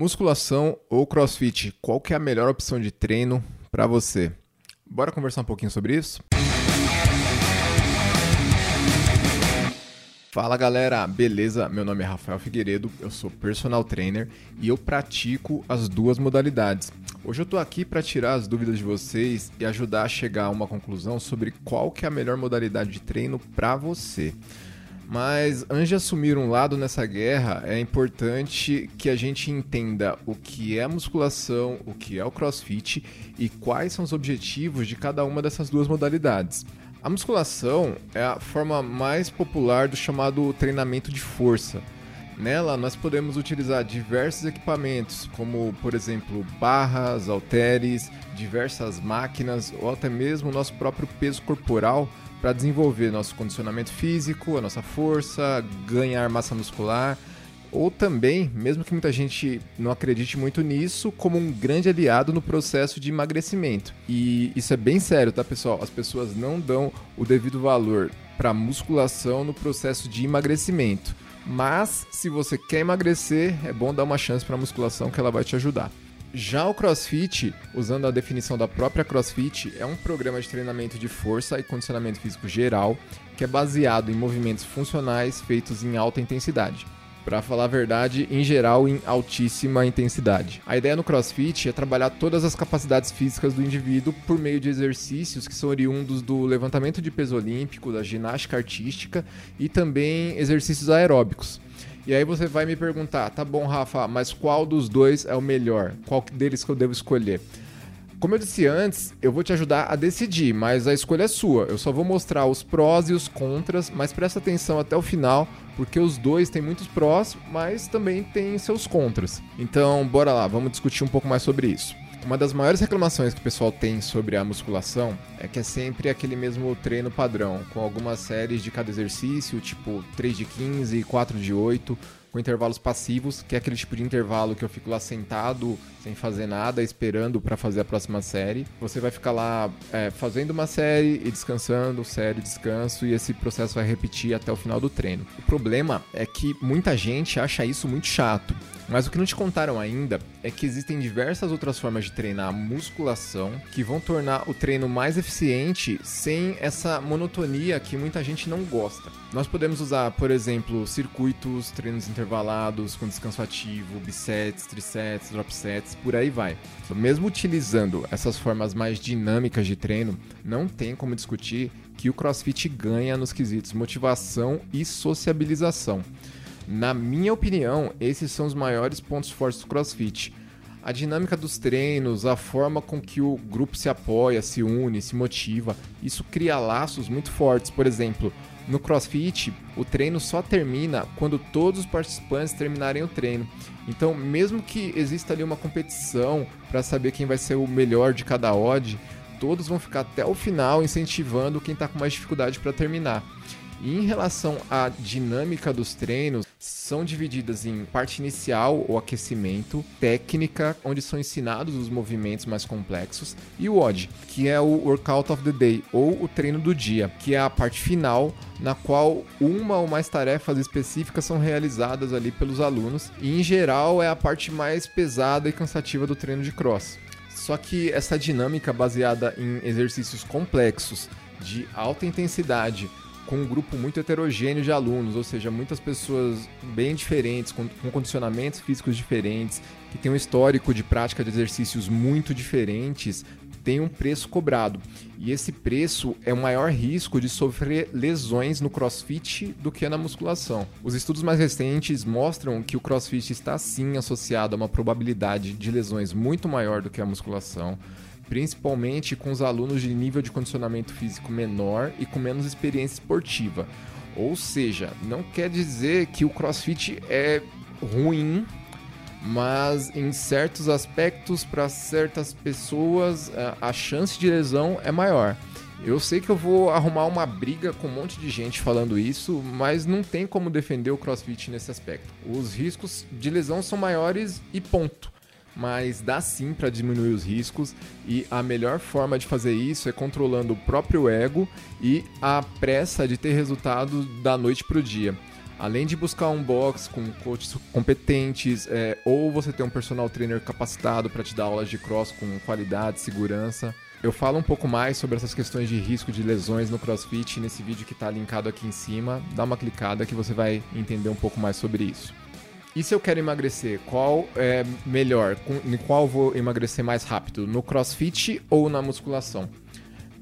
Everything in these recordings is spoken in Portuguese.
Musculação ou CrossFit, qual que é a melhor opção de treino para você? Bora conversar um pouquinho sobre isso? Fala galera, beleza? Meu nome é Rafael Figueiredo, eu sou personal trainer e eu pratico as duas modalidades. Hoje eu tô aqui para tirar as dúvidas de vocês e ajudar a chegar a uma conclusão sobre qual que é a melhor modalidade de treino para você. Mas antes de assumir um lado nessa guerra, é importante que a gente entenda o que é a musculação, o que é o CrossFit e quais são os objetivos de cada uma dessas duas modalidades. A musculação é a forma mais popular do chamado treinamento de força. Nela, nós podemos utilizar diversos equipamentos, como, por exemplo, barras, halteres, diversas máquinas ou até mesmo o nosso próprio peso corporal, para desenvolver nosso condicionamento físico, a nossa força, ganhar massa muscular, ou também, mesmo que muita gente não acredite muito nisso, como um grande aliado no processo de emagrecimento. E isso é bem sério, tá, pessoal? As pessoas não dão o devido valor para musculação no processo de emagrecimento. Mas, se você quer emagrecer, é bom dar uma chance para a musculação que ela vai te ajudar. Já o CrossFit, usando a definição da própria CrossFit, é um programa de treinamento de força e condicionamento físico geral que é baseado em movimentos funcionais feitos em alta intensidade. Para falar a verdade, em geral, em altíssima intensidade. A ideia no CrossFit é trabalhar todas as capacidades físicas do indivíduo por meio de exercícios que são oriundos do levantamento de peso olímpico, da ginástica artística e também exercícios aeróbicos. E aí você vai me perguntar, tá bom, Rafa, mas qual dos dois é o melhor? Qual deles que eu devo escolher? Como eu disse antes, eu vou te ajudar a decidir, mas a escolha é sua. Eu só vou mostrar os prós e os contras, mas presta atenção até o final, porque os dois têm muitos prós, mas também têm seus contras. Então, bora lá, vamos discutir um pouco mais sobre isso. Uma das maiores reclamações que o pessoal tem sobre a musculação é que é sempre aquele mesmo treino padrão, com algumas séries de cada exercício, tipo 3 de 15 e 4 de 8, com intervalos passivos, que é aquele tipo de intervalo que eu fico lá sentado, sem fazer nada, esperando para fazer a próxima série. Você vai ficar lá fazendo uma série e descansando, série, descanso, e esse processo vai repetir até o final do treino. O problema é que muita gente acha isso muito chato. Mas o que não te contaram ainda é que existem diversas outras formas de treinar a musculação que vão tornar o treino mais eficiente sem essa monotonia que muita gente não gosta. Nós podemos usar, por exemplo, circuitos, treinos intervalados com descanso ativo, bisets, trisets, dropsets, por aí vai. Mesmo utilizando essas formas mais dinâmicas de treino, não tem como discutir que o CrossFit ganha nos quesitos motivação e sociabilização. Na minha opinião, esses são os maiores pontos fortes do CrossFit. A dinâmica dos treinos, a forma com que o grupo se apoia, se une, se motiva, isso cria laços muito fortes. Por exemplo, no CrossFit, o treino só termina quando todos os participantes terminarem o treino. Então, mesmo que exista ali uma competição para saber quem vai ser o melhor de cada WOD, todos vão ficar até o final incentivando quem está com mais dificuldade para terminar. E em relação à dinâmica dos treinos, são divididas em parte inicial, ou aquecimento, técnica, onde são ensinados os movimentos mais complexos, e o WOD, que é o Workout of the Day, ou o treino do dia, que é a parte final, na qual uma ou mais tarefas específicas são realizadas ali pelos alunos, e em geral é a parte mais pesada e cansativa do treino de cross. Só que essa dinâmica baseada em exercícios complexos, de alta intensidade, com um grupo muito heterogêneo de alunos, ou seja, muitas pessoas bem diferentes, com condicionamentos físicos diferentes, que tem um histórico de prática de exercícios muito diferentes, tem um preço cobrado. E esse preço é o maior risco de sofrer lesões no CrossFit do que na musculação. Os estudos mais recentes mostram que o CrossFit está sim associado a uma probabilidade de lesões muito maior do que a musculação, principalmente com os alunos de nível de condicionamento físico menor e com menos experiência esportiva. Ou seja, não quer dizer que o CrossFit é ruim, mas em certos aspectos, para certas pessoas, a chance de lesão é maior. Eu sei que eu vou arrumar uma briga com um monte de gente falando isso, mas não tem como defender o CrossFit nesse aspecto. Os riscos de lesão são maiores e ponto. Mas dá sim para diminuir os riscos, e a melhor forma de fazer isso é controlando o próprio ego e a pressa de ter resultado da noite para o dia. Além de buscar um box com coaches competentes, ou você ter um personal trainer capacitado para te dar aulas de cross com qualidade, segurança. Eu falo um pouco mais sobre essas questões de risco de lesões no CrossFit nesse vídeo que está linkado aqui em cima. Dá uma clicada que você vai entender um pouco mais sobre isso. E se eu quero emagrecer, qual é melhor? Em qual vou emagrecer mais rápido? No CrossFit ou na musculação?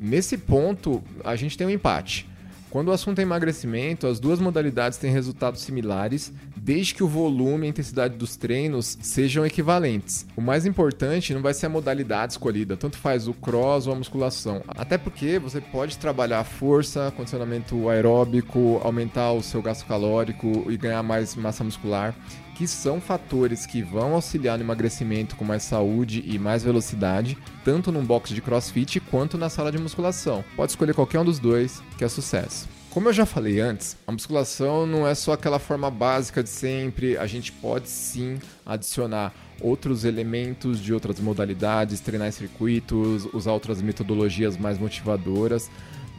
Nesse ponto, a gente tem um empate. Quando o assunto é emagrecimento, as duas modalidades têm resultados similares, desde que o volume e a intensidade dos treinos sejam equivalentes. O mais importante não vai ser a modalidade escolhida, tanto faz o cross ou a musculação. Até porque você pode trabalhar força, condicionamento aeróbico, aumentar o seu gasto calórico e ganhar mais massa muscular, que são fatores que vão auxiliar no emagrecimento com mais saúde e mais velocidade, tanto num box de CrossFit quanto na sala de musculação. Pode escolher qualquer um dos dois, que é sucesso. Como eu já falei antes, a musculação não é só aquela forma básica de sempre, a gente pode sim adicionar outros elementos de outras modalidades, treinar circuitos, usar outras metodologias mais motivadoras,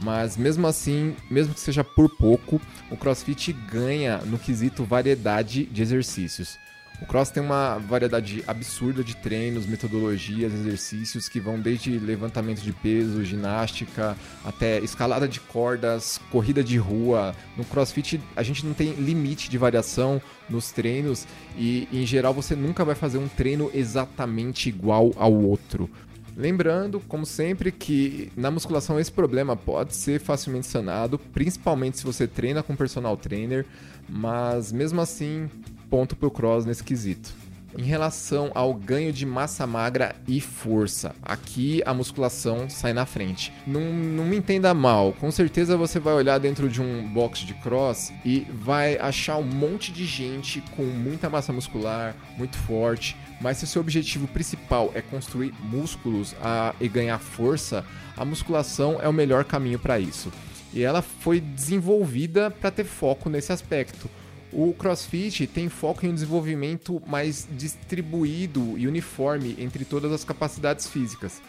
mas mesmo assim, mesmo que seja por pouco, o CrossFit ganha no quesito variedade de exercícios. O Cross tem uma variedade absurda de treinos, metodologias, exercícios que vão desde levantamento de peso, ginástica, até escalada de cordas, corrida de rua. No CrossFit a gente não tem limite de variação nos treinos e, em geral, você nunca vai fazer um treino exatamente igual ao outro. Lembrando, como sempre, que na musculação esse problema pode ser facilmente sanado, principalmente se você treina com personal trainer, mas mesmo assim, ponto pro cross nesse quesito. Em relação ao ganho de massa magra e força, aqui a musculação sai na frente. Não me entenda mal, com certeza você vai olhar dentro de um box de cross e vai achar um monte de gente com muita massa muscular, muito forte, mas se o seu objetivo principal é construir músculos e ganhar força, a musculação é o melhor caminho para isso. E ela foi desenvolvida para ter foco nesse aspecto. O CrossFit tem foco em um desenvolvimento mais distribuído e uniforme entre todas as capacidades físicas.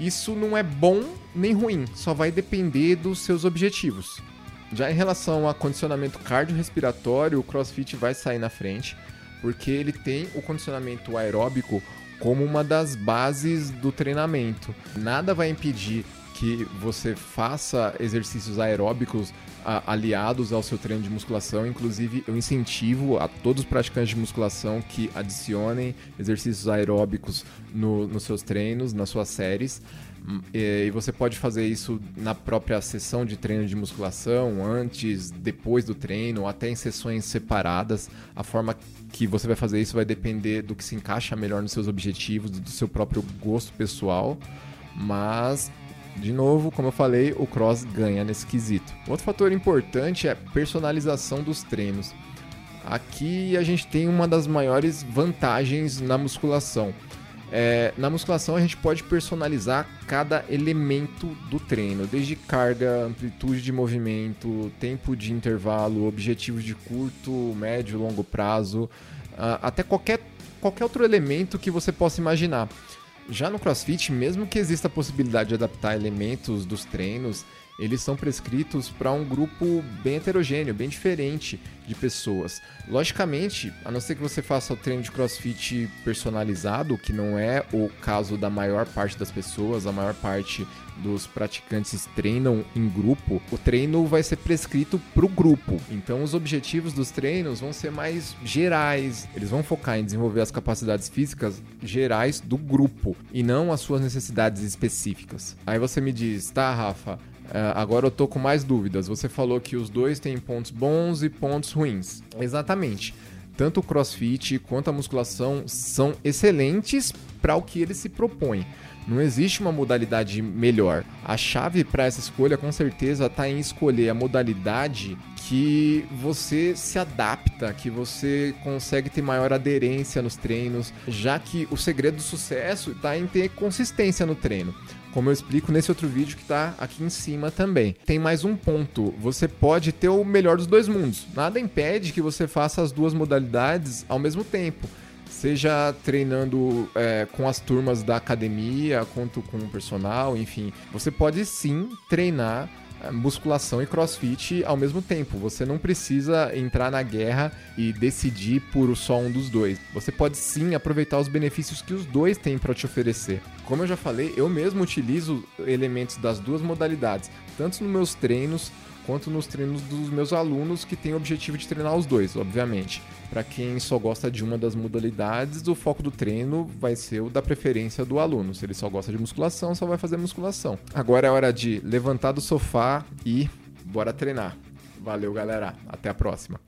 Isso não é bom nem ruim, só vai depender dos seus objetivos. Já em relação a condicionamento cardiorrespiratório, o CrossFit vai sair na frente, porque ele tem o condicionamento aeróbico como uma das bases do treinamento. Nada vai impedir que você faça exercícios aeróbicos aliados ao seu treino de musculação. Inclusive, eu incentivo a todos os praticantes de musculação que adicionem exercícios aeróbicos nos seus treinos, nas suas séries. E você pode fazer isso na própria sessão de treino de musculação, antes, depois do treino, ou até em sessões separadas. A forma que você vai fazer isso vai depender do que se encaixa melhor nos seus objetivos, do seu próprio gosto pessoal, mas, de novo, como eu falei, o cross ganha nesse quesito. Outro fator importante é personalização dos treinos. Aqui a gente tem uma das maiores vantagens na musculação. Na musculação a gente pode personalizar cada elemento do treino, desde carga, amplitude de movimento, tempo de intervalo, objetivos de curto, médio, longo prazo, até qualquer outro elemento que você possa imaginar. Já no CrossFit, mesmo que exista a possibilidade de adaptar elementos dos treinos, eles são prescritos para um grupo bem heterogêneo, bem diferente de pessoas. Logicamente, a não ser que você faça o treino de CrossFit personalizado, que não é o caso da maior parte das pessoas, a maior parte dos praticantes treinam em grupo, o treino vai ser prescrito para o grupo. Então, os objetivos dos treinos vão ser mais gerais. Eles vão focar em desenvolver as capacidades físicas gerais do grupo e não as suas necessidades específicas. Aí você me diz, tá, Rafa, agora eu tô com mais dúvidas. Você falou que os dois têm pontos bons e pontos ruins. Exatamente. Tanto o CrossFit quanto a musculação são excelentes para o que ele se propõe. Não existe uma modalidade melhor. A chave para essa escolha, com certeza, está em escolher a modalidade que você se adapta, que você consegue ter maior aderência nos treinos, já que o segredo do sucesso está em ter consistência no treino, como eu explico nesse outro vídeo que está aqui em cima também. Tem mais um ponto, você pode ter o melhor dos dois mundos. Nada impede que você faça as duas modalidades ao mesmo tempo, seja treinando com as turmas da academia, quanto com o personal, enfim. Você pode sim treinar musculação e crossfit ao mesmo tempo. Você não precisa entrar na guerra e decidir por só um dos dois. Você pode sim aproveitar os benefícios que os dois têm para te oferecer. Como eu já falei, eu mesmo utilizo elementos das duas modalidades, tanto nos meus treinos quanto nos treinos dos meus alunos, que têm o objetivo de treinar os dois, obviamente. Para quem só gosta de uma das modalidades, o foco do treino vai ser o da preferência do aluno. Se ele só gosta de musculação, só vai fazer musculação. Agora é hora de levantar do sofá e bora treinar. Valeu, galera. Até a próxima.